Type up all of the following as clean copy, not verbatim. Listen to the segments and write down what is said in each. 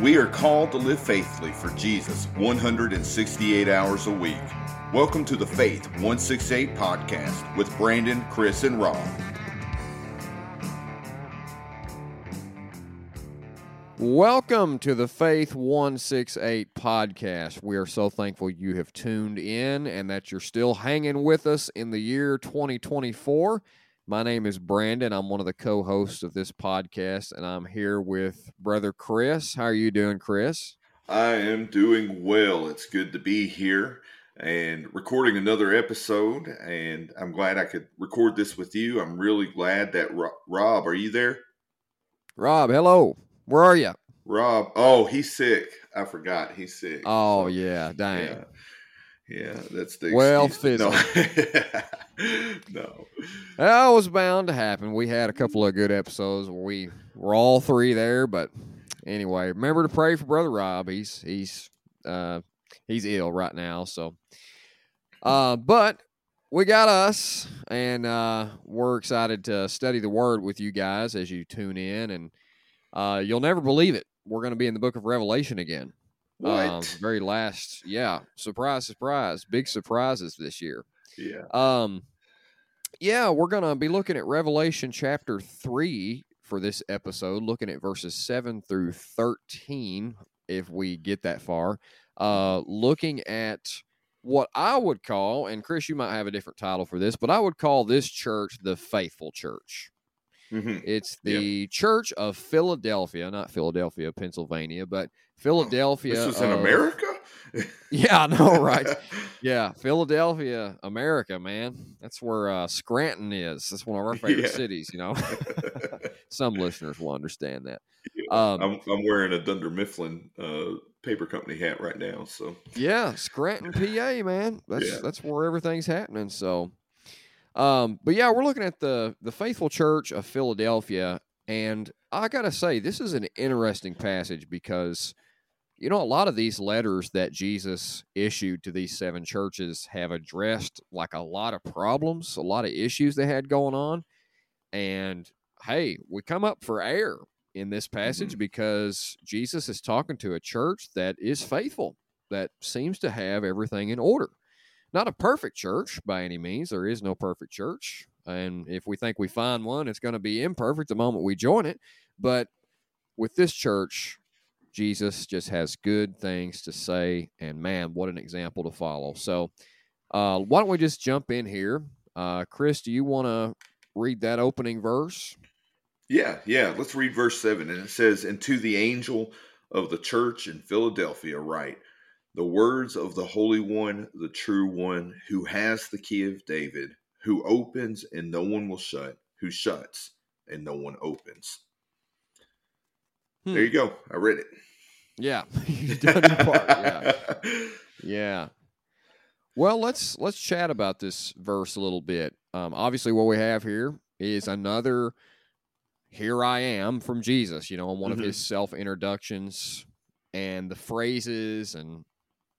We are called to live faithfully for Jesus 168 hours a week. Welcome to the Faith 168 Podcast with Brandon, Chris, and Rob. Welcome to the Faith 168 Podcast. We are so thankful you have tuned in and that you're still hanging with us in the year 2024. My name is Brandon. I'm one of the co-hosts of this podcast, and I'm here with Brother Chris. How are you doing, Chris? I am doing well. It's good to be here and recording another episode, and I'm glad I could record this with you. I'm really glad that Rob, are you there? Rob, hello. Where are you? Rob. Oh, he's sick. I forgot. He's sick. Oh, so, yeah. Dang. Yeah, that's the excuse. Well, physically. No. That was bound to happen. We had a couple of good episodes where we were all three there. But anyway, remember to pray for Brother Rob. He's ill right now. So, but we got us, and we're excited to study the Word with you guys as you tune in. And you'll never believe it. We're going to be in the book of Revelation again. What? Very last. Yeah. Surprise, surprise. Big surprises this year. Yeah. Yeah, we're going to be looking at Revelation chapter 3 for this episode, looking at verses 7 through 13, if we get that far, looking at what I would call, and Chris, you might have a different title for this, but I would call this church the Faithful Church. Mm-hmm. It's the Church of Philadelphia, not Philadelphia, Pennsylvania, but Philadelphia. Oh, this is in America? Yeah, I know, right? Yeah, Philadelphia, America, man. That's where Scranton is. That's one of our favorite cities, you know. Some listeners will understand that. Yeah. I'm wearing a Dunder Mifflin paper company hat right now. So yeah, Scranton, PA, man. That's where everything's happening, so... but yeah, we're looking at the Faithful Church of Philadelphia, and I gotta say, this is an interesting passage because, you know, a lot of these letters that Jesus issued to these seven churches have addressed, like, a lot of problems, a lot of issues they had going on, and, hey, we come up for air in this passage because Jesus is talking to a church that is faithful, that seems to have everything in order. Not a perfect church by any means. There is no perfect church. And if we think we find one, it's going to be imperfect the moment we join it. But with this church, Jesus just has good things to say. And man, what an example to follow. So why don't we just jump in here? Chris, do you want to read that opening verse? Yeah. Let's read verse 7. And it says, "And to the angel of the church in Philadelphia write, the words of the Holy One, the true One, who has the key of David, who opens and no one will shut, who shuts and no one opens." There you go. I read it. Yeah. You've done your part. Yeah. Well, let's chat about this verse a little bit. Obviously, what we have here is another "Here I am" from Jesus, you know, in one of his self-introductions, and the phrases and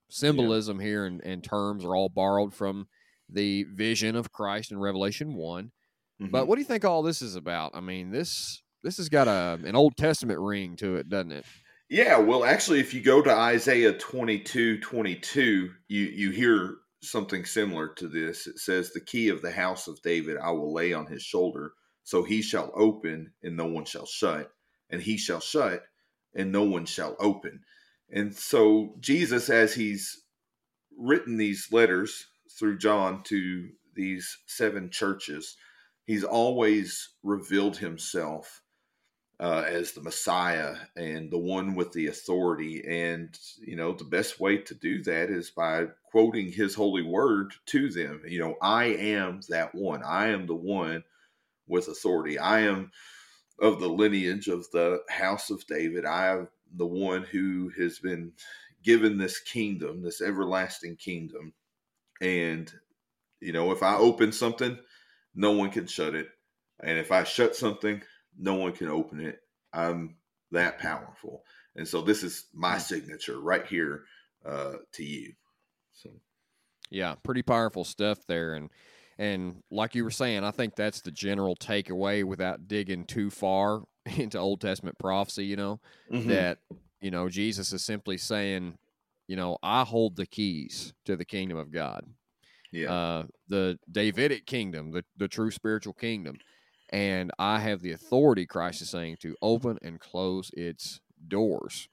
symbolism here and terms are all borrowed from the vision of Christ in Revelation 1. Mm-hmm. But what do you think all this is about? I mean, this has got an Old Testament ring to it, doesn't it? Yeah, well, actually, if you go to Isaiah 22:22, you hear something similar to this. It says, "The key of the house of David I will lay on his shoulder, so he shall open, and no one shall shut, and he shall shut, and no one shall open." And so Jesus, as he's written these letters through John to these seven churches, he's always revealed himself as the Messiah and the one with the authority. And, you know, the best way to do that is by quoting his holy word to them. You know, I am that one. I am the one with authority. I am of the lineage of the house of David. I am the one who has been given this kingdom, this everlasting kingdom. And, you know, if I open something, no one can shut it. And if I shut something, no one can open it. I'm that powerful. And so this is my signature right here to you. So, yeah, pretty powerful stuff there. And like you were saying, I think that's the general takeaway without digging too far into Old Testament prophecy, you know, that you know, Jesus is simply saying, you know, I hold the keys to the kingdom of God. Yeah. The Davidic kingdom, the true spiritual kingdom. And I have the authority, Christ is saying, to open and close its doors.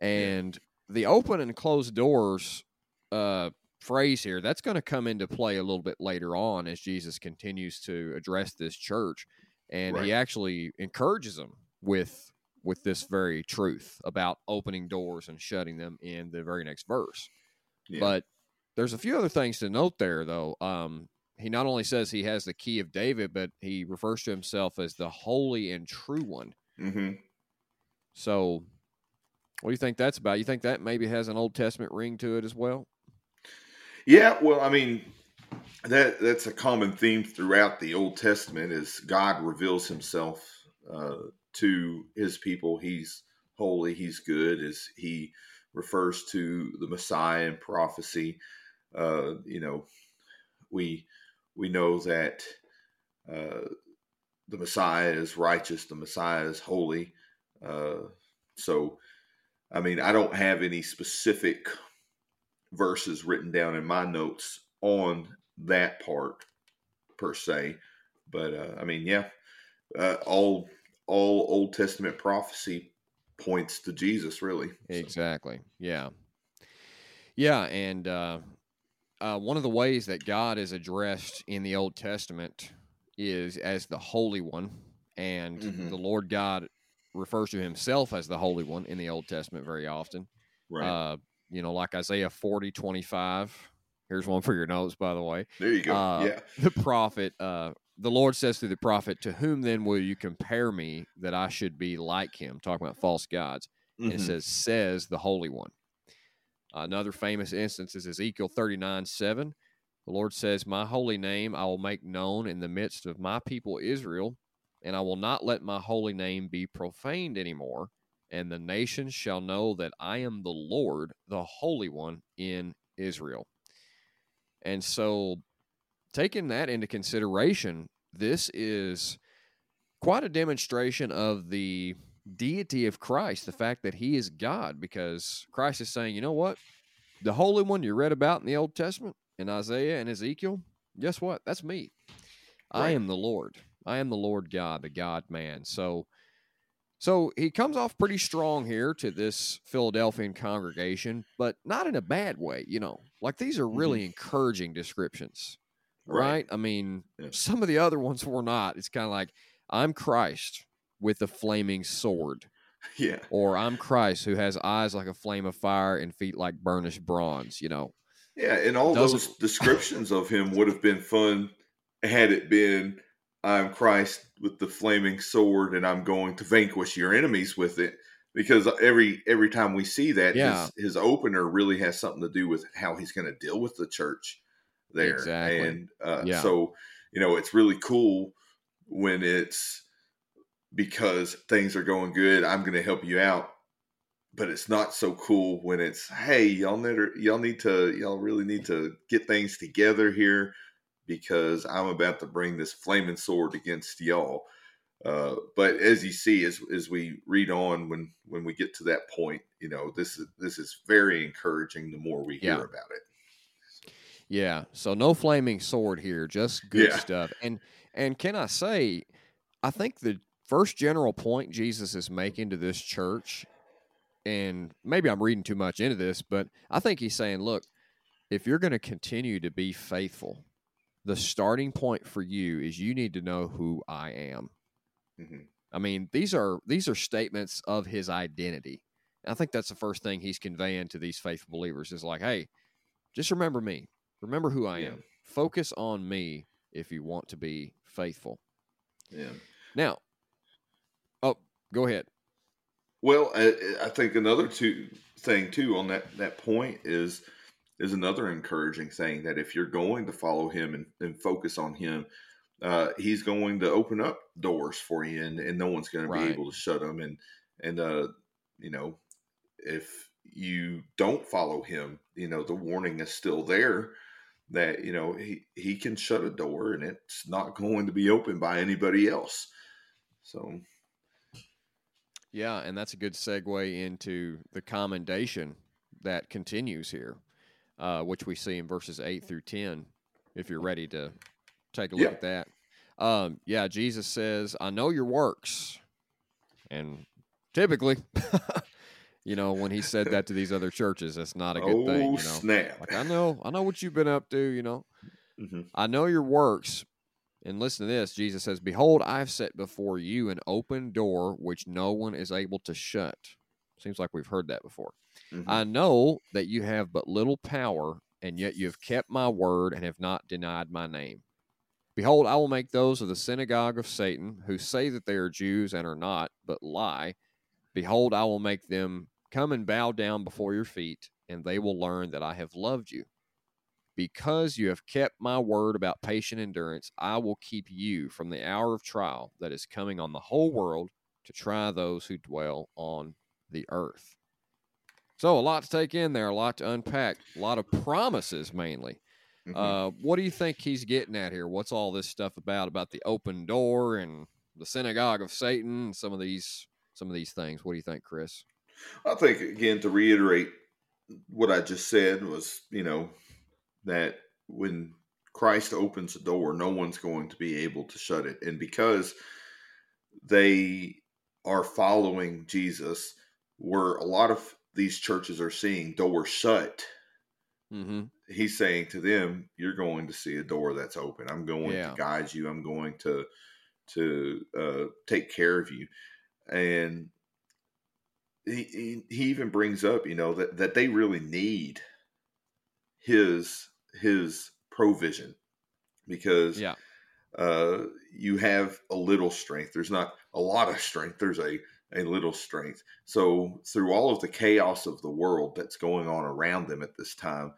And the open and closed doors phrase here, that's going to come into play a little bit later on as Jesus continues to address this church. And He actually encourages them with this very truth about opening doors and shutting them in the very next verse. Yeah. But there's a few other things to note there, though. He not only says he has the key of David, but he refers to himself as the holy and true one. Mm-hmm. So what do you think that's about? You think that maybe has an Old Testament ring to it as well? Yeah, well, I mean, that's a common theme throughout the Old Testament is God reveals himself to his people. He's holy, he's good, as he refers to the Messiah in prophecy. You know, we know that the Messiah is righteous, the Messiah is holy. So, I mean, I don't have any specific verses written down in my notes on that part per se, but I mean, yeah, all Old Testament prophecy points to Jesus, really. Exactly. So. Yeah, and one of the ways that God is addressed in the Old Testament is as the Holy One, and the Lord God refers to himself as the Holy One in the Old Testament very often. Right. You know, like Isaiah 40:25. Here's one for your notes, by the way. There you go. The prophet, the Lord says through the prophet, "To whom then will you compare me that I should be like him?" Talking about false gods. And it says the Holy One. Another famous instance is Ezekiel 39:7. The Lord says, "My holy name I will make known in the midst of my people Israel, and I will not let my holy name be profaned anymore. And the nations shall know that I am the Lord, the Holy One in Israel." And so, taking that into consideration, this is quite a demonstration of the deity of Christ, the fact that he is God, because Christ is saying, you know what? The Holy One you read about in the Old Testament, in Isaiah and Ezekiel, guess what? That's me. Right. I am the Lord. I am the Lord God, the God-man. So he comes off pretty strong here to this Philadelphian congregation, but not in a bad way, you know. Like, these are really encouraging descriptions, right? I mean, some of the other ones were not. It's kind of like, I'm Christ with a flaming sword. Yeah. Or I'm Christ who has eyes like a flame of fire and feet like burnished bronze, you know. Yeah, and all those descriptions of him would have been fun had it been, I'm Christ with the flaming sword, and I'm going to vanquish your enemies with it. Because every time we see that, his opener really has something to do with how he's going to deal with the church there. Exactly. And so, you know, it's really cool when it's because things are going good, I'm going to help you out. But it's not so cool when it's, hey, y'all really need to get things together here, because I'm about to bring this flaming sword against y'all. But as you see, as we read on, when we get to that point, you know, this is very encouraging the more we hear about it. Yeah. So no flaming sword here, just good stuff. And can I say, I think the first general point Jesus is making to this church, and maybe I'm reading too much into this, but I think he's saying, look, if you're going to continue to be faithful, the starting point for you is you need to know who I am. Mm-hmm. I mean, these are statements of his identity. And I think that's the first thing he's conveying to these faithful believers is like, hey, just remember me. Remember who I am. Focus on me if you want to be faithful. Yeah. Now, go ahead. Well, I think another thing too on that point is another encouraging thing that if you're going to follow him and focus on him, he's going to open up doors for you, and no one's going to be able to shut them. And you know, if you don't follow him, you know, the warning is still there that, you know, he can shut a door and it's not going to be opened by anybody else. So. Yeah, and that's a good segue into the commendation that continues here, which we see in verses 8 through 10, if you're ready to take a look at that. Jesus says, I know your works. And typically, you know, when he said that to these other churches, that's not a good thing. You know? Snap. Like, I know what you've been up to, you know. Mm-hmm. I know your works. And listen to this. Jesus says, behold, I've set before you an open door which no one is able to shut. Seems like we've heard that before. Mm-hmm. I know that you have but little power, and yet you have kept my word and have not denied my name. Behold, I will make those of the synagogue of Satan who say that they are Jews and are not, but lie. Behold, I will make them come and bow down before your feet, and they will learn that I have loved you. Because you have kept my word about patient endurance, I will keep you from the hour of trial that is coming on the whole world to try those who dwell on the earth. So a lot to take in there, a lot to unpack, a lot of promises mainly. Mm-hmm. What do you think he's getting at here? What's all this stuff about the open door and the synagogue of Satan, and some of these things? What do you think, Chris? I think, again, to reiterate what I just said was, you know, that when Christ opens a door, no one's going to be able to shut it. And because they are following Jesus, where a lot of these churches are seeing doors shut, mm-hmm. He's saying to them, you're going to see a door that's open. I'm going to guide you. I'm going to take care of you. And he even brings up, you know, that they really need his provision, because you have a little strength. There's not a lot of strength. There's a little strength. So through all of the chaos of the world that's going on around them at this time,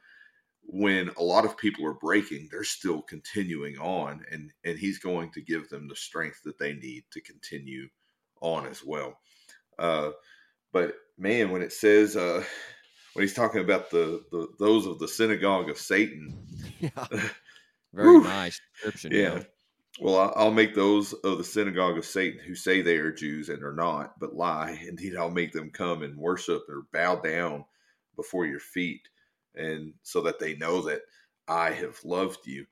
when a lot of people are breaking, they're still continuing on, and he's going to give them the strength that they need to continue on as well. But man, when it says, when he's talking about the those of the synagogue of Satan. Yeah. Very nice description. Yeah. You know? Well, I'll make those of the synagogue of Satan who say they are Jews and are not, but lie. Indeed, I'll make them come and worship or bow down before your feet, and so that they know that I have loved you.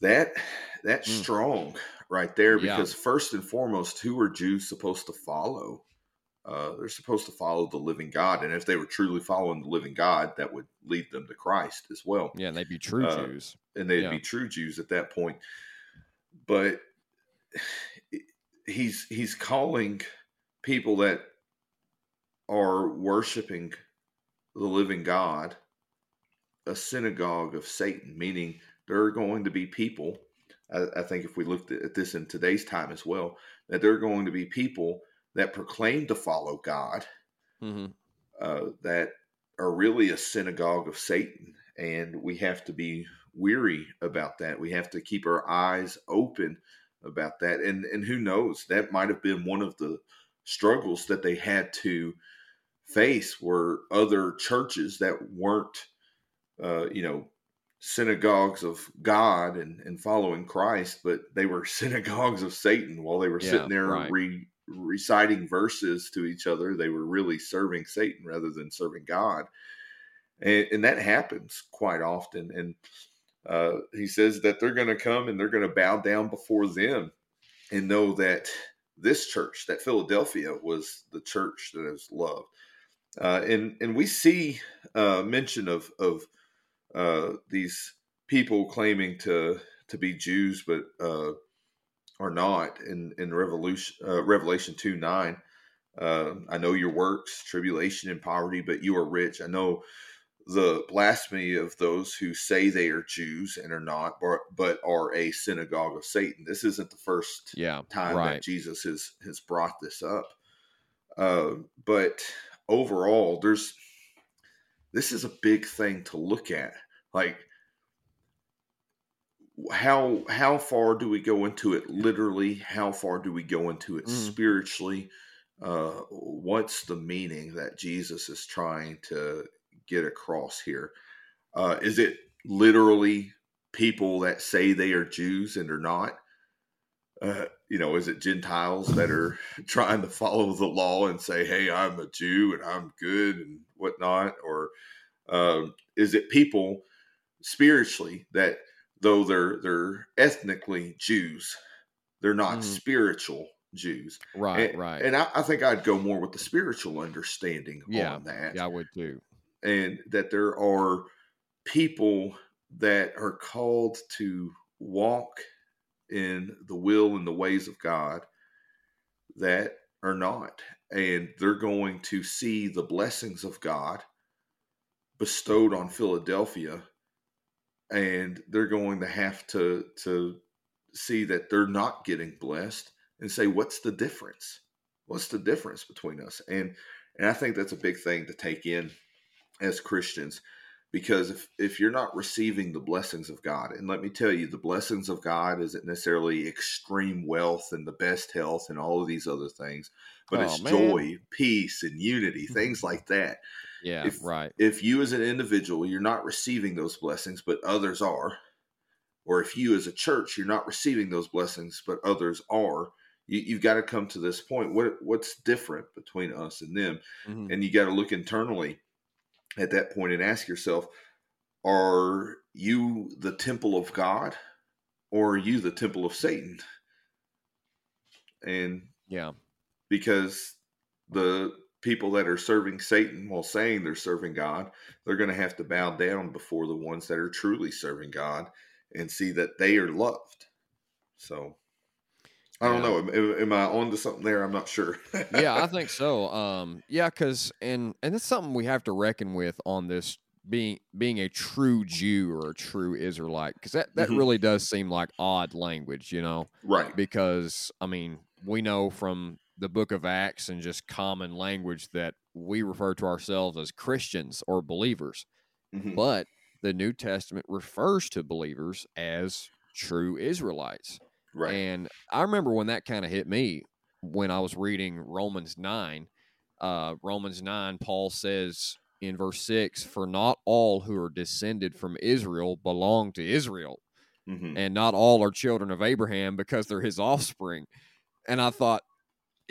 That's strong right there, because first and foremost, who are Jews supposed to follow? They're supposed to follow the living God. And if they were truly following the living God, that would lead them to Christ as well. Yeah, and they'd be true Jews. And they'd be true Jews at that point. But he's calling people that are worshiping the living God a synagogue of Satan, meaning there are going to be people, I think if we looked at this in today's time as well, that there are going to be people that proclaim to follow God, mm-hmm. That are really a synagogue of Satan. And we have to be weary about that. We have to keep our eyes open about that. And who knows, that might have been one of the struggles that they had to face, were other churches that weren't, synagogues of God and following Christ, but they were synagogues of Satan. While they were sitting there reciting verses to each other, they were really serving Satan rather than serving God. And that happens quite often. And he says that they're going to come and they're going to bow down before them, and know that this church, that Philadelphia, was the church that is loved. And we see mention of these people claiming to be Jews, but are not in Revelation 2:9. I know your works, tribulation and poverty, but you are rich. I know the blasphemy of those who say they are Jews and are not, but are a synagogue of Satan. This isn't the first time that Jesus has brought this up. But overall, this is a big thing to look at. Like, how far do we go into it literally? How far do we go into it spiritually? What's the meaning that Jesus is trying to get across here? Is it literally people that say they are Jews and are not? you know, is it Gentiles that are trying to follow the law and say, hey, I'm a Jew and I'm good and whatnot? Or is it people spiritually that though they're ethnically Jews, they're not spiritual Jews? Right, right. And I think I'd go more with the spiritual understanding on that. Yeah, I would too. And that there are people that are called to walk in the will and the ways of God that are not. And they're going to see the blessings of God bestowed on Philadelphia, and they're going to have to see that they're not getting blessed and say, what's the difference? What's the difference between us? And I think that's a big thing to take in as Christians, because if you're not receiving the blessings of God, and let me tell you, the blessings of God isn't necessarily extreme wealth and the best health and all of these other things, but it's joy, peace, and unity, things like that. Yeah, right. If you as an individual, you're not receiving those blessings, but others are, or if you as a church, you're not receiving those blessings, but others are, you've got to come to this point. What's different between us and them? Mm-hmm. And you got to look internally at that point and ask yourself, are you the temple of God, or are you the temple of Satan? And because the people that are serving Satan while saying they're serving God, they're going to have to bow down before the ones that are truly serving God and see that they are loved. So I don't know. Am I on to something there? I'm not sure. I think so. Because and that's something we have to reckon with on this being a true Jew or a true Israelite, because that really does seem like odd language, you know? Right. Because, I mean, we know from the book of Acts and just common language that we refer to ourselves as Christians or believers, but the New Testament refers to believers as true Israelites. Right. And I remember when that kind of hit me when I was reading Romans 9. Romans 9, Paul says in verse 6, "For not all who are descended from Israel belong to Israel, and not all are children of Abraham because they're his offspring." And I thought,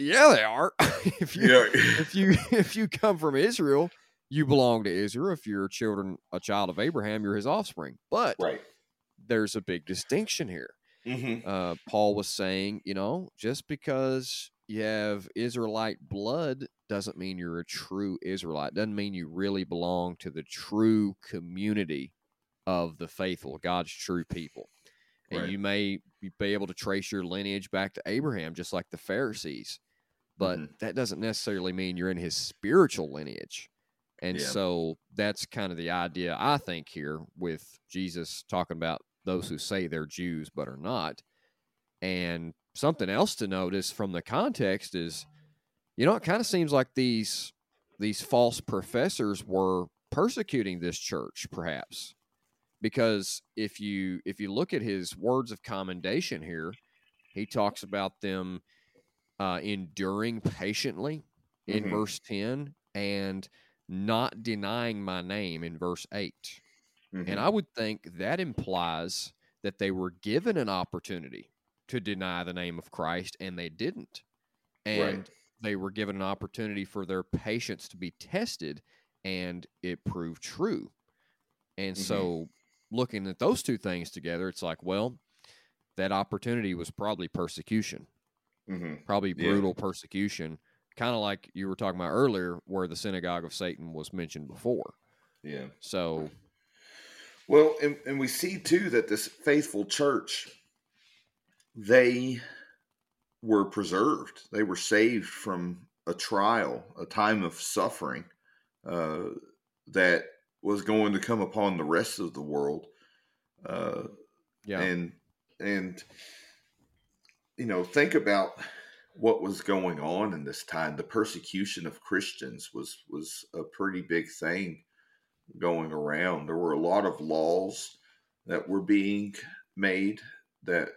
yeah, they are. If you come from Israel, you belong to Israel. If you're a child of Abraham, you're his offspring. But there's a big distinction here. Paul was saying, you know, just because you have Israelite blood doesn't mean you're a true Israelite. Doesn't mean you really belong to the true community of the faithful, God's true people. And you may be able to trace your lineage back to Abraham, just like the Pharisees, but that doesn't necessarily mean you're in his spiritual lineage. And so that's kind of the idea, I think, here with Jesus talking about those who say they're Jews but are not. And something else to notice from the context is, you know, it kind of seems like these false professors were persecuting this church, perhaps, because if you look at his words of commendation here, he talks about them enduring patiently in verse 10 and not denying my name in verse 8. And I would think that implies that they were given an opportunity to deny the name of Christ, and they didn't. And they were given an opportunity for their patience to be tested, and it proved true. And so looking at those two things together, it's like, well, that opportunity was probably persecution, probably brutal persecution, kind of like you were talking about earlier where the synagogue of Satan was mentioned before. Yeah. So... Well, and we see, too, that this faithful church, they were preserved. They were saved from a trial, a time of suffering that was going to come upon the rest of the world. And you know, think about what was going on in this time. The persecution of Christians was a pretty big thing going around. There were a lot of laws that were being made that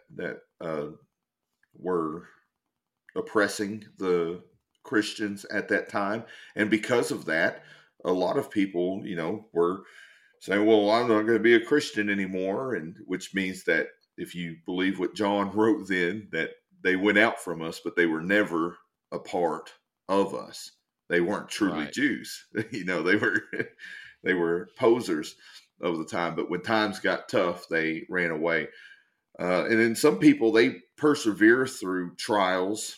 were oppressing the Christians at that time. And because of that, a lot of people, you know, were saying, well, I'm not going to be a Christian anymore. And which means that if you believe what John wrote then, that they went out from us, but they were never a part of us. They weren't truly right. Jews. You know, they were posers of the time, but when times got tough, they ran away. And then some people, they persevere through trials,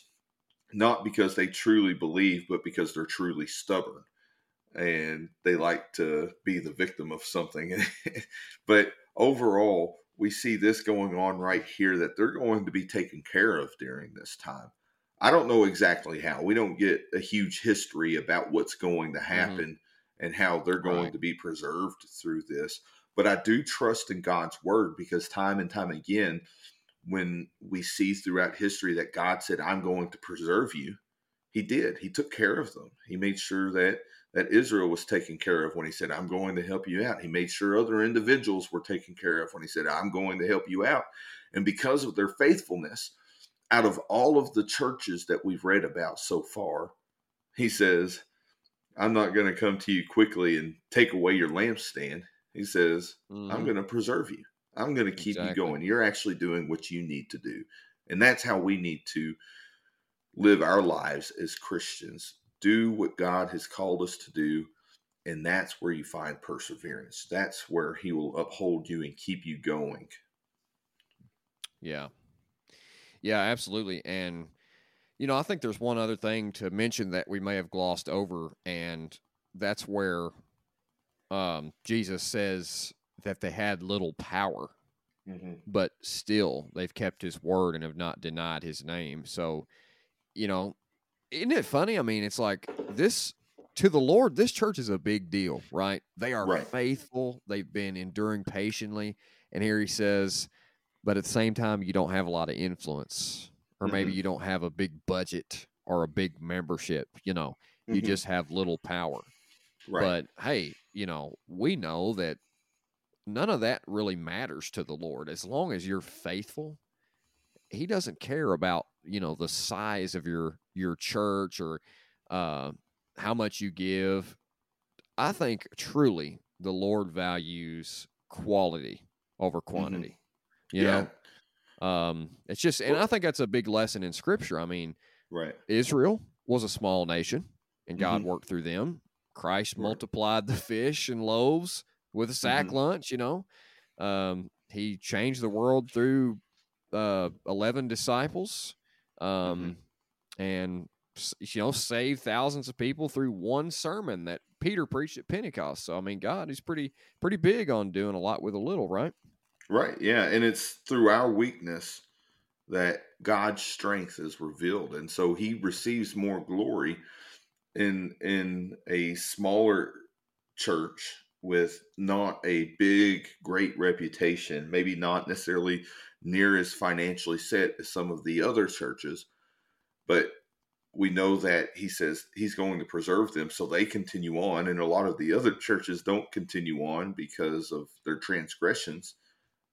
not because they truly believe, but because they're truly stubborn and they like to be the victim of something. But overall, we see this going on right here, that they're going to be taken care of during this time. I don't know exactly how. We don't get a huge history about what's going to happen mm-hmm. and how they're going right. to be preserved through this. But I do trust in God's word, because time and time again, when we see throughout history that God said, I'm going to preserve you, he did. He took care of them. He made sure that Israel was taken care of when he said, I'm going to help you out. He made sure other individuals were taken care of when he said, I'm going to help you out. And because of their faithfulness, out of all of the churches that we've read about so far, he says, I'm not going to come to you quickly and take away your lampstand. He says, mm-hmm. I'm going to preserve you. I'm going to keep exactly. you going. You're actually doing what you need to do. And that's how we need to live our lives as Christians. Do what God has called us to do. And that's where you find perseverance. That's where he will uphold you and keep you going. Yeah. Yeah, absolutely. And, you know, I think there's one other thing to mention that we may have glossed over. And that's where Jesus says that they had little power, mm-hmm. but still they've kept his word and have not denied his name. So, you know, isn't it funny? I mean, it's like this to the Lord, this church is a big deal, right? They are right. faithful. They've been enduring patiently. And here he says, but at the same time, you don't have a lot of influence, or mm-hmm. maybe you don't have a big budget or a big membership, you know, mm-hmm. you just have little power, right. But hey, you know, we know that none of that really matters to the Lord. As long as you're faithful, he doesn't care about, you know, the size of your church or how much you give. I think truly the Lord values quality over quantity. Mm-hmm. You yeah. know, it's just, and I think that's a big lesson in Scripture. I mean, right. Israel was a small nation, and God mm-hmm. worked through them. Christ right. multiplied the fish and loaves with a sack mm-hmm. lunch, you know. He changed the world through 11 disciples mm-hmm. and, you know, saved thousands of people through one sermon that Peter preached at Pentecost. So, I mean, God is pretty big on doing a lot with a little, right? Right, yeah, and it's through our weakness that God's strength is revealed, and so he receives more glory in a smaller church with not a big, great reputation, maybe not necessarily near as financially set as some of the other churches, but we know that he says he's going to preserve them so they continue on, and a lot of the other churches don't continue on because of their transgressions.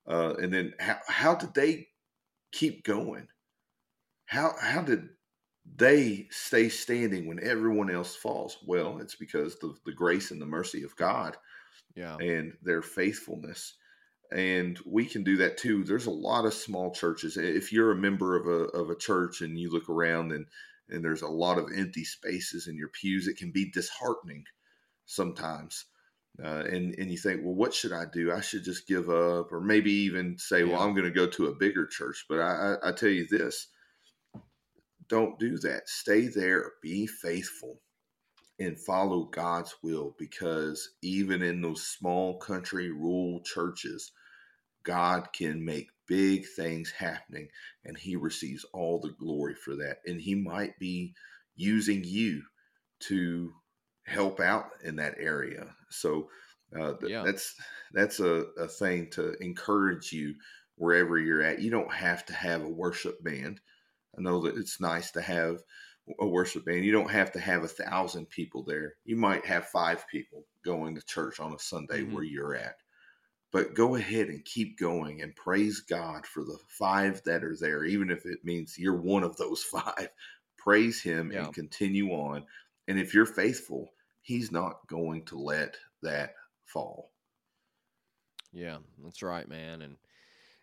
And then how did they keep going? How did they stay standing when everyone else falls? Well, it's because of the grace and the mercy of God. Yeah. And their faithfulness. And we can do that too. There's a lot of small churches. If you're a member of a church and you look around and there's a lot of empty spaces in your pews, it can be disheartening sometimes. And you think, well, what should I do? I should just give up, or maybe even say, yeah. well, I'm going to go to a bigger church. But I tell you this, don't do that. Stay there, be faithful, and follow God's will, because even in those small country rural churches, God can make big things happening, and he receives all the glory for that. And he might be using you to help out in that area. So yeah. that's a thing to encourage you wherever you're at. You don't have to have a worship band. I know that it's nice to have a worship band. You don't have to have 1,000 people there. You might have 5 people going to church on a Sunday mm-hmm. where you're at, but go ahead and keep going and praise God for the 5 that are there. Even if it means you're one of those 5, praise him yeah. and continue on. And if you're faithful, he's not going to let that fall. Yeah, that's right, man. And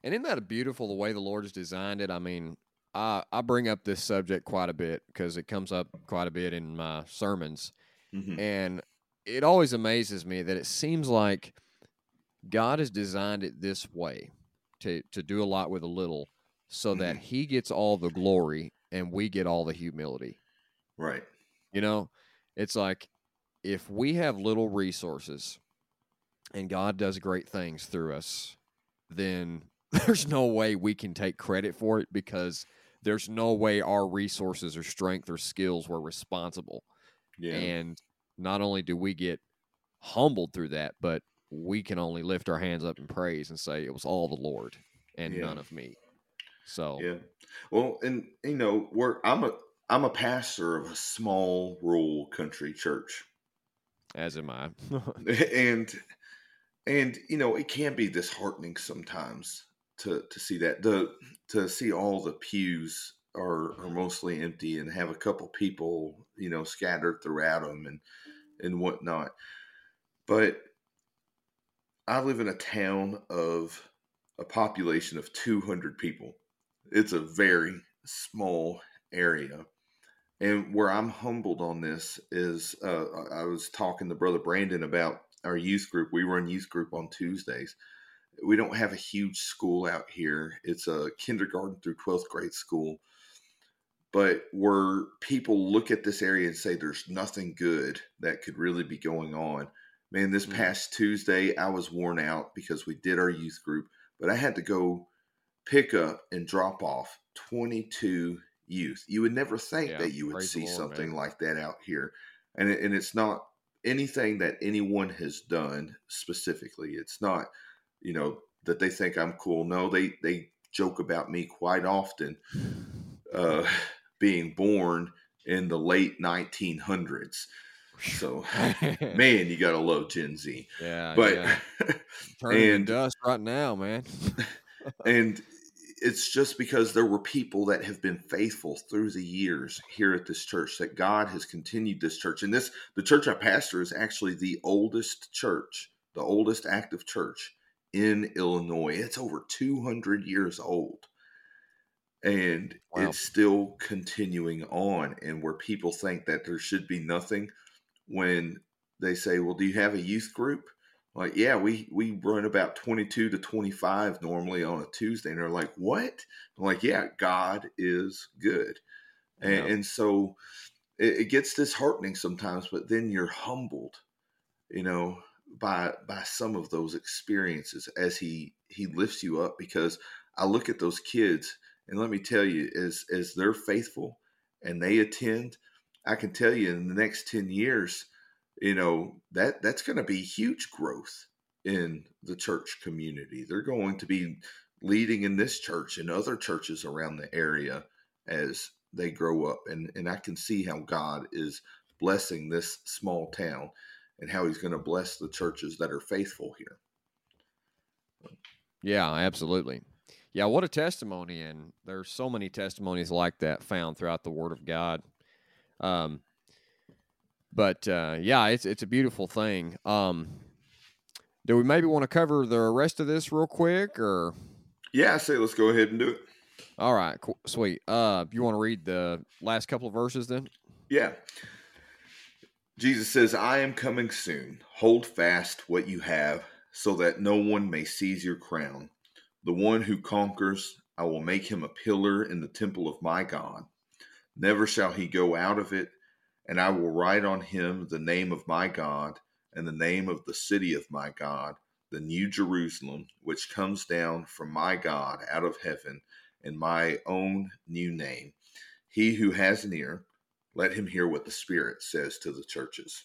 isn't that beautiful, the way the Lord has designed it? I mean, I bring up this subject quite a bit because it comes up quite a bit in my sermons. Mm-hmm. And it always amazes me that it seems like God has designed it this way, to do a lot with a little, so mm-hmm. that he gets all the glory and we get all the humility. Right. You know, it's like if we have little resources and God does great things through us, then there's no way we can take credit for it because there's no way our resources or strength or skills were responsible. Yeah. And not only do we get humbled through that, but we can only lift our hands up in praise and say it was all the Lord and yeah. none of me. So, yeah. Well, and you know, I'm a pastor of a small rural country church. As am I. And you know, it can be disheartening sometimes to see that to see all the pews are mostly empty and have a couple people, you know, scattered throughout them and whatnot. But I live in a town of a population of 200 people. It's a very small area. And where I'm humbled on this is I was talking to Brother Brandon about our youth group. We run youth group on Tuesdays. We don't have a huge school out here. It's a kindergarten through 12th grade school. But where people look at this area and say there's nothing good that could really be going on. Man, this past Tuesday, I was worn out because we did our youth group. But I had to go pick up and drop off 22 youth. You would never think that you would see something like that out here. And it's not anything that anyone has done specifically. It's not, you know, that they think I'm cool. No, they joke about me quite often being born in the late 1900s. So, man, you got to love Gen Z. Yeah. But yeah. Turning to dust right now, man. And it's just because there were people that have been faithful through the years here at this church, that God has continued this church. And the church I pastor is actually the oldest church, the oldest active church in Illinois. It's over 200 years old. And wow. It's still continuing on. And where people think that there should be nothing, when they say, well, do you have a youth group? Like, yeah, we run about 22 to 25 normally on a Tuesday. And they're like, what? I'm like, yeah, God is good. Yeah. And so it gets disheartening sometimes, but then you're humbled, you know, by some of those experiences as he lifts you up. Because I look at those kids, and let me tell you, as they're faithful and they attend, I can tell you in the next 10 years, you know, that's going to be huge growth in the church community. They're going to be leading in this church and other churches around the area as they grow up. And I can see how God is blessing this small town and how he's going to bless the churches that are faithful here. Yeah, absolutely. Yeah, what a testimony. And there's so many testimonies like that found throughout the Word of God. Yeah, it's a beautiful thing. Do we maybe want to cover the rest of this real quick, or? Yeah, I say let's go ahead and do it. All right, cool, sweet. You want to read the last couple of verses then? Yeah. Jesus says, "I am coming soon. Hold fast what you have, so that no one may seize your crown. The one who conquers, I will make him a pillar in the temple of my God. Never shall he go out of it, and I will write on him the name of my God and the name of the city of my God, the new Jerusalem, which comes down from my God out of heaven, and my own new name. He who has an ear, let him hear what the Spirit says to the churches."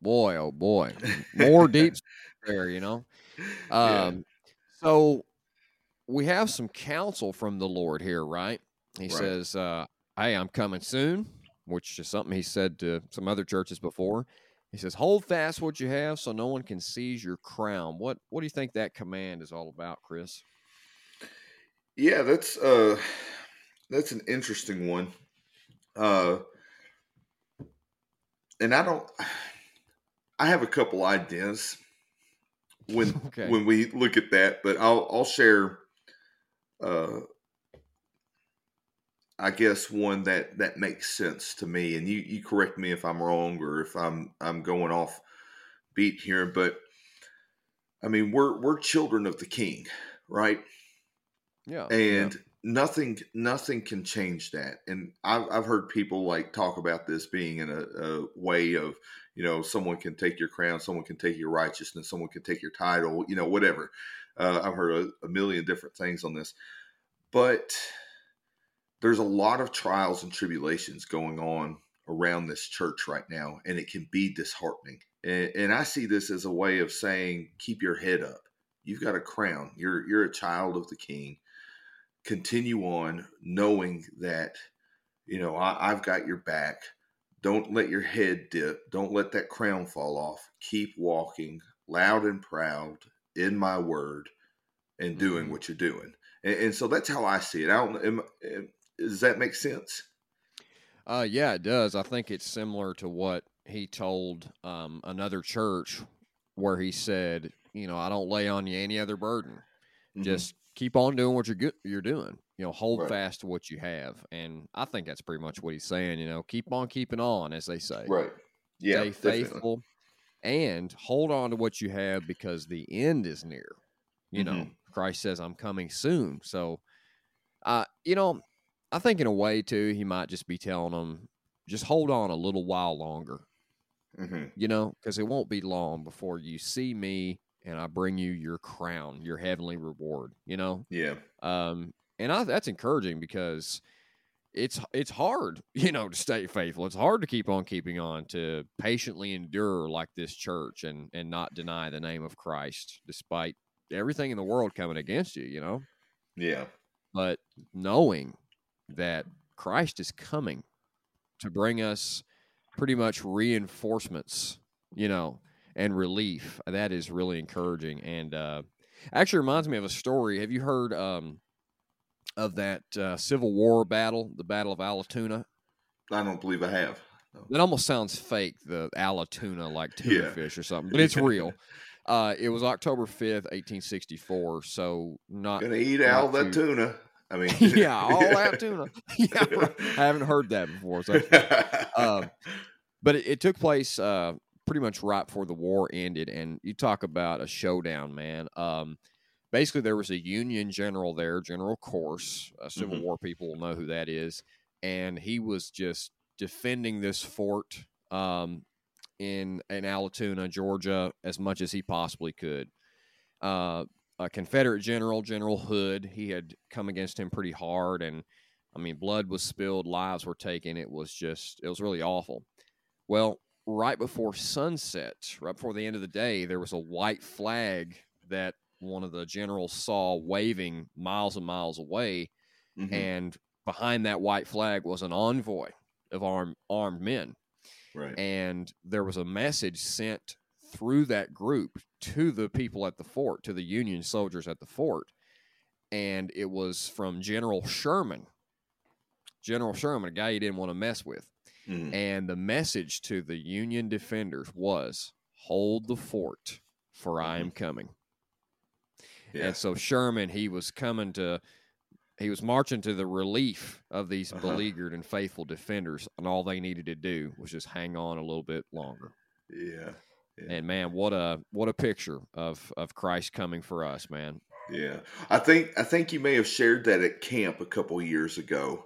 Boy, oh boy. More deep there, you know. So we have some counsel from the Lord here, right? He says, hey, I'm coming soon, which is something he said to some other churches before. He says, hold fast what you have so no one can seize your crown. What do you think that command is all about, Chris? Yeah, that's an interesting one. And I have a couple ideas when we look at that, but I'll share I guess, one that makes sense to me. And you correct me if I'm wrong or if I'm going off beat here, but I mean, we're children of the King, right? Yeah. And nothing can change that. And I've heard people like talk about this being in a way of, you know, someone can take your crown, someone can take your righteousness, someone can take your title, you know, whatever. I've heard a million different things on this, but there's a lot of trials and tribulations going on around this church right now, and it can be disheartening. And I see this as a way of saying, keep your head up. You've got a crown. You're a child of the King. Continue on knowing that, you know, I've got your back. Don't let your head dip. Don't let that crown fall off. Keep walking loud and proud in my word and doing what you're doing. And so that's how I see it. Does that make sense? Yeah, it does. I think it's similar to what he told another church, where he said, you know, I don't lay on you any other burden. Mm-hmm. Just keep on doing what you're doing. You know, hold fast to what you have. And I think that's pretty much what he's saying, you know, keep on keeping on, as they say. Right. Yeah, stay faithful and hold on to what you have, because the end is near. You know, Christ says, I'm coming soon. So, you know, I think in a way, too, he might just be telling them, just hold on a little while longer. Mm-hmm. You know, because it won't be long before you see me and I bring you your crown, your heavenly reward, you know? Yeah. And that's encouraging, because it's hard, you know, to stay faithful. It's hard to keep on keeping on, to patiently endure like this church and not deny the name of Christ, despite everything in the world coming against you, you know? Yeah. But knowing that Christ is coming to bring us pretty much reinforcements, you know, and relief. That is really encouraging. And actually reminds me of a story. Have you heard of that Civil War battle, the Battle of Allatoona? I don't believe I have. No. That almost sounds fake, the Allatoona, like tuna fish or something, but it's real. It was October 5th, 1864, so not... Gonna eat all that tuna. I mean... yeah, all that tuna. Yeah, right. I haven't heard that before. So. But it took place... pretty much right before the war ended. And you talk about a showdown, man. Basically, there was a Union general there, General Corse. Civil War people will know who that is. And he was just defending this fort in Allatoona, Georgia, as much as he possibly could. A Confederate general, General Hood, he had come against him pretty hard. And, I mean, blood was spilled, lives were taken. It was really awful. Well, right before sunset, right before the end of the day, there was a white flag that one of the generals saw waving miles and miles away. Mm-hmm. And behind that white flag was an envoy of armed men. Right. And there was a message sent through that group to the people at the fort, to the Union soldiers at the fort. And it was from General Sherman. General Sherman, a guy you didn't want to mess with. Mm-hmm. And the message to the Union defenders was, hold the fort, for I am coming. Yeah. And so Sherman, he was marching to the relief of these beleaguered and faithful defenders, and all they needed to do was just hang on a little bit longer. Yeah. And man, what a picture of Christ coming for us, man. Yeah. I think you may have shared that at camp a couple years ago.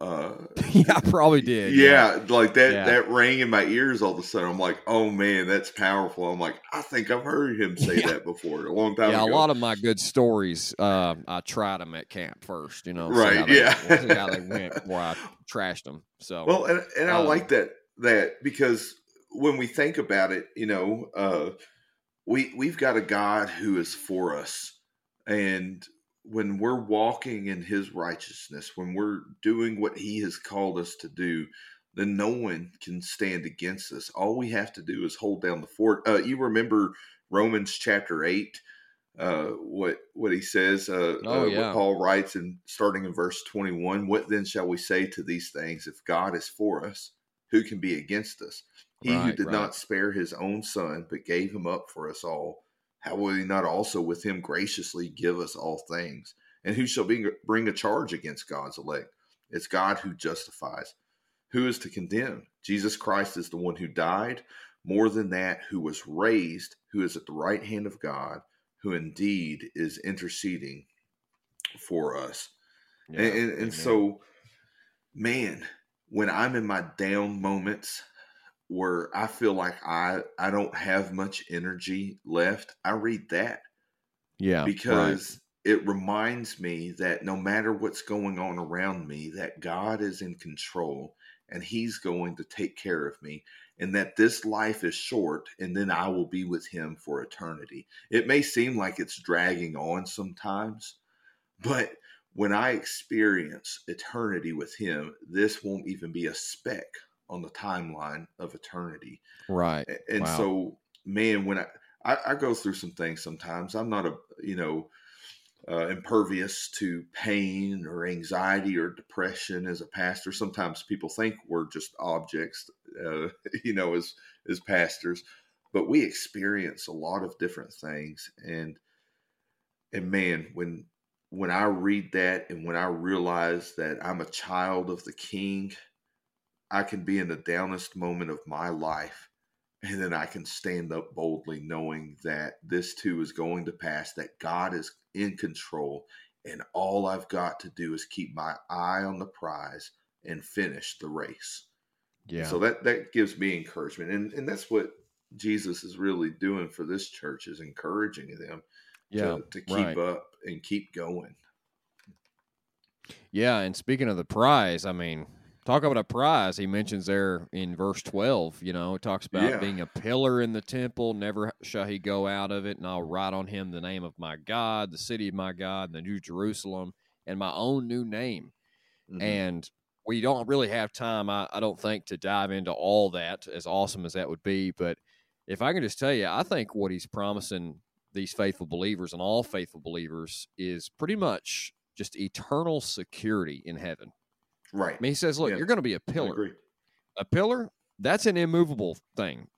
Yeah, I probably did. Yeah, like that. Yeah. That rang in my ears all of a sudden. I'm like, oh man, that's powerful. I'm like, I think I've heard him say that before a long time ago. Yeah, a lot of my good stories, I tried them at camp first. You know, right? See how they went before I trashed them. So well, and I like that because when we think about it, you know, we've got a God who is for us, and when we're walking in his righteousness, when we're doing what he has called us to do, then no one can stand against us. All we have to do is hold down the fort. You remember Romans chapter 8, what he says, what Paul writes, and starting in verse 21, what then shall we say to these things? If God is for us, who can be against us? He who did not spare his own son, but gave him up for us all, how will he not also with him graciously give us all things? And who shall bring a charge against God's elect? It's God who justifies. Who is to condemn? Jesus Christ is the one who died. More than that, who was raised, who is at the right hand of God, who indeed is interceding for us. Yeah, and so, man, when I'm in my down moments where I feel like I don't have much energy left, I read that. Yeah. Because it reminds me that no matter what's going on around me, that God is in control and he's going to take care of me, and that this life is short and then I will be with him for eternity. It may seem like it's dragging on sometimes, but when I experience eternity with him, this won't even be a speck on the timeline of eternity. Right. And wow. So, man, when I go through some things sometimes, I'm not impervious to pain or anxiety or depression as a pastor. Sometimes people think we're just objects, as pastors, but we experience a lot of different things. And man, when I read that and when I realize that I'm a child of the King, I can be in the downest moment of my life, and then I can stand up boldly knowing that this too is going to pass, that God is in control, and all I've got to do is keep my eye on the prize and finish the race. Yeah. So that gives me encouragement. And that's what Jesus is really doing for this church, is encouraging them to keep up and keep going. Yeah. And speaking of the prize, I mean, talk about a prize. He mentions there in verse 12, it talks about being a pillar in the temple. Never shall he go out of it. And I'll write on him the name of my God, the city of my God, the new Jerusalem, and my own new name. Mm-hmm. And we don't really have time, I don't think, to dive into all that, as awesome as that would be. But if I can just tell you, I think what he's promising these faithful believers and all faithful believers is pretty much just eternal security in heaven. Right. I mean, he says, look, you're going to be a pillar. A pillar, that's an immovable thing.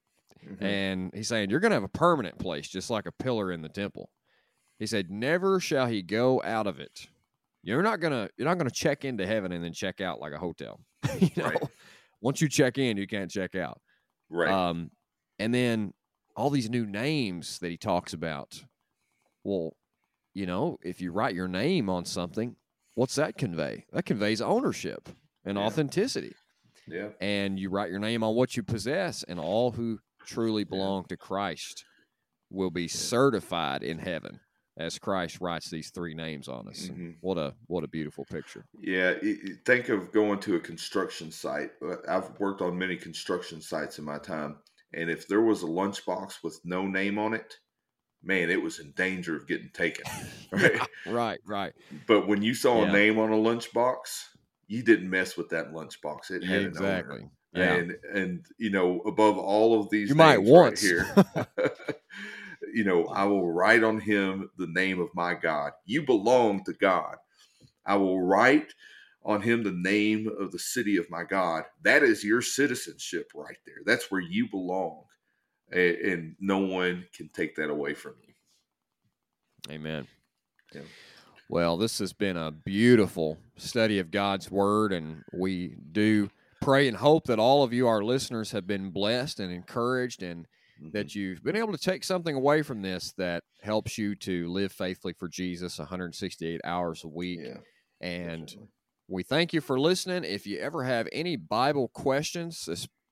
Mm-hmm. And he's saying, you're going to have a permanent place, just like a pillar in the temple. He said, never shall he go out of it. You're not going to check into heaven and then check out like a hotel. Right. Once you check in, you can't check out. Right. And then all these new names that he talks about. Well, if you write your name on something, what's that convey? That conveys ownership and authenticity. Yeah. And you write your name on what you possess, and all who truly belong to Christ will be certified in heaven as Christ writes these three names on us. Mm-hmm. What a beautiful picture. Yeah. Think of going to a construction site. I've worked on many construction sites in my time, and if there was a lunchbox with no name on it, man, it was in danger of getting taken. Right. Right. But when you saw a name on a lunchbox, you didn't mess with that lunchbox. It had an owner. Yeah. And above all of these you names might want right here, I will write on him the name of my God. You belong to God. I will write on him the name of the city of my God. That is your citizenship right there. That's where you belong. And no one can take that away from you. Amen. Yeah. Well, this has been a beautiful study of God's Word, and we do pray and hope that all of you, our listeners, have been blessed and encouraged, and that you've been able to take something away from this that helps you to live faithfully for Jesus 168 hours a week. Yeah, and definitely. We thank you for listening. If you ever have any Bible questions,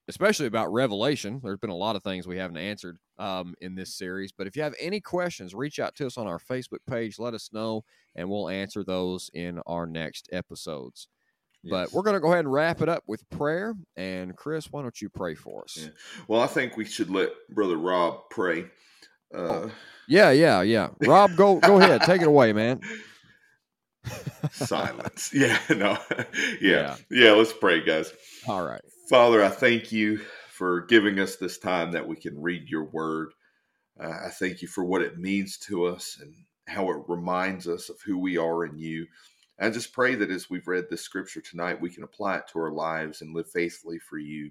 especially about Revelation. There's been a lot of things we haven't answered in this series. But if you have any questions, reach out to us on our Facebook page. Let us know, and we'll answer those in our next episodes. Yes. But we're going to go ahead and wrap it up with prayer. And, Chris, why don't you pray for us? Yeah. Well, I think we should let Brother Rob pray. Yeah. Rob, go ahead. Take it away, man. Silence. Yeah, let's pray, guys. All right. Father, I thank you for giving us this time that we can read your word. I thank you for what it means to us and how it reminds us of who we are in you. I just pray that as we've read this scripture tonight, we can apply it to our lives and live faithfully for you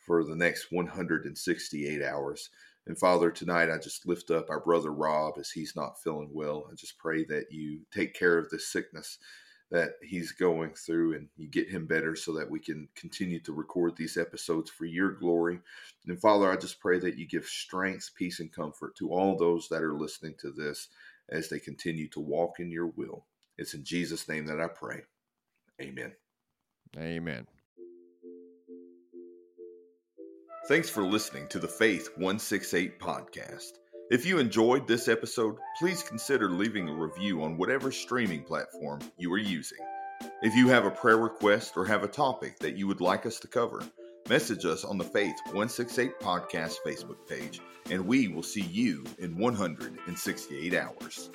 for the next 168 hours. And Father, tonight I just lift up our brother Rob as he's not feeling well. I just pray that you take care of this sickness, that he's going through, and you get him better so that we can continue to record these episodes for your glory. And Father, I just pray that you give strength, peace, and comfort to all those that are listening to this as they continue to walk in your will. It's in Jesus' name that I pray. Amen. Amen. Thanks for listening to the Faith 168 Podcast. If you enjoyed this episode, please consider leaving a review on whatever streaming platform you are using. If you have a prayer request or have a topic that you would like us to cover, message us on the Faith 168 Podcast Facebook page, and we will see you in 168 hours.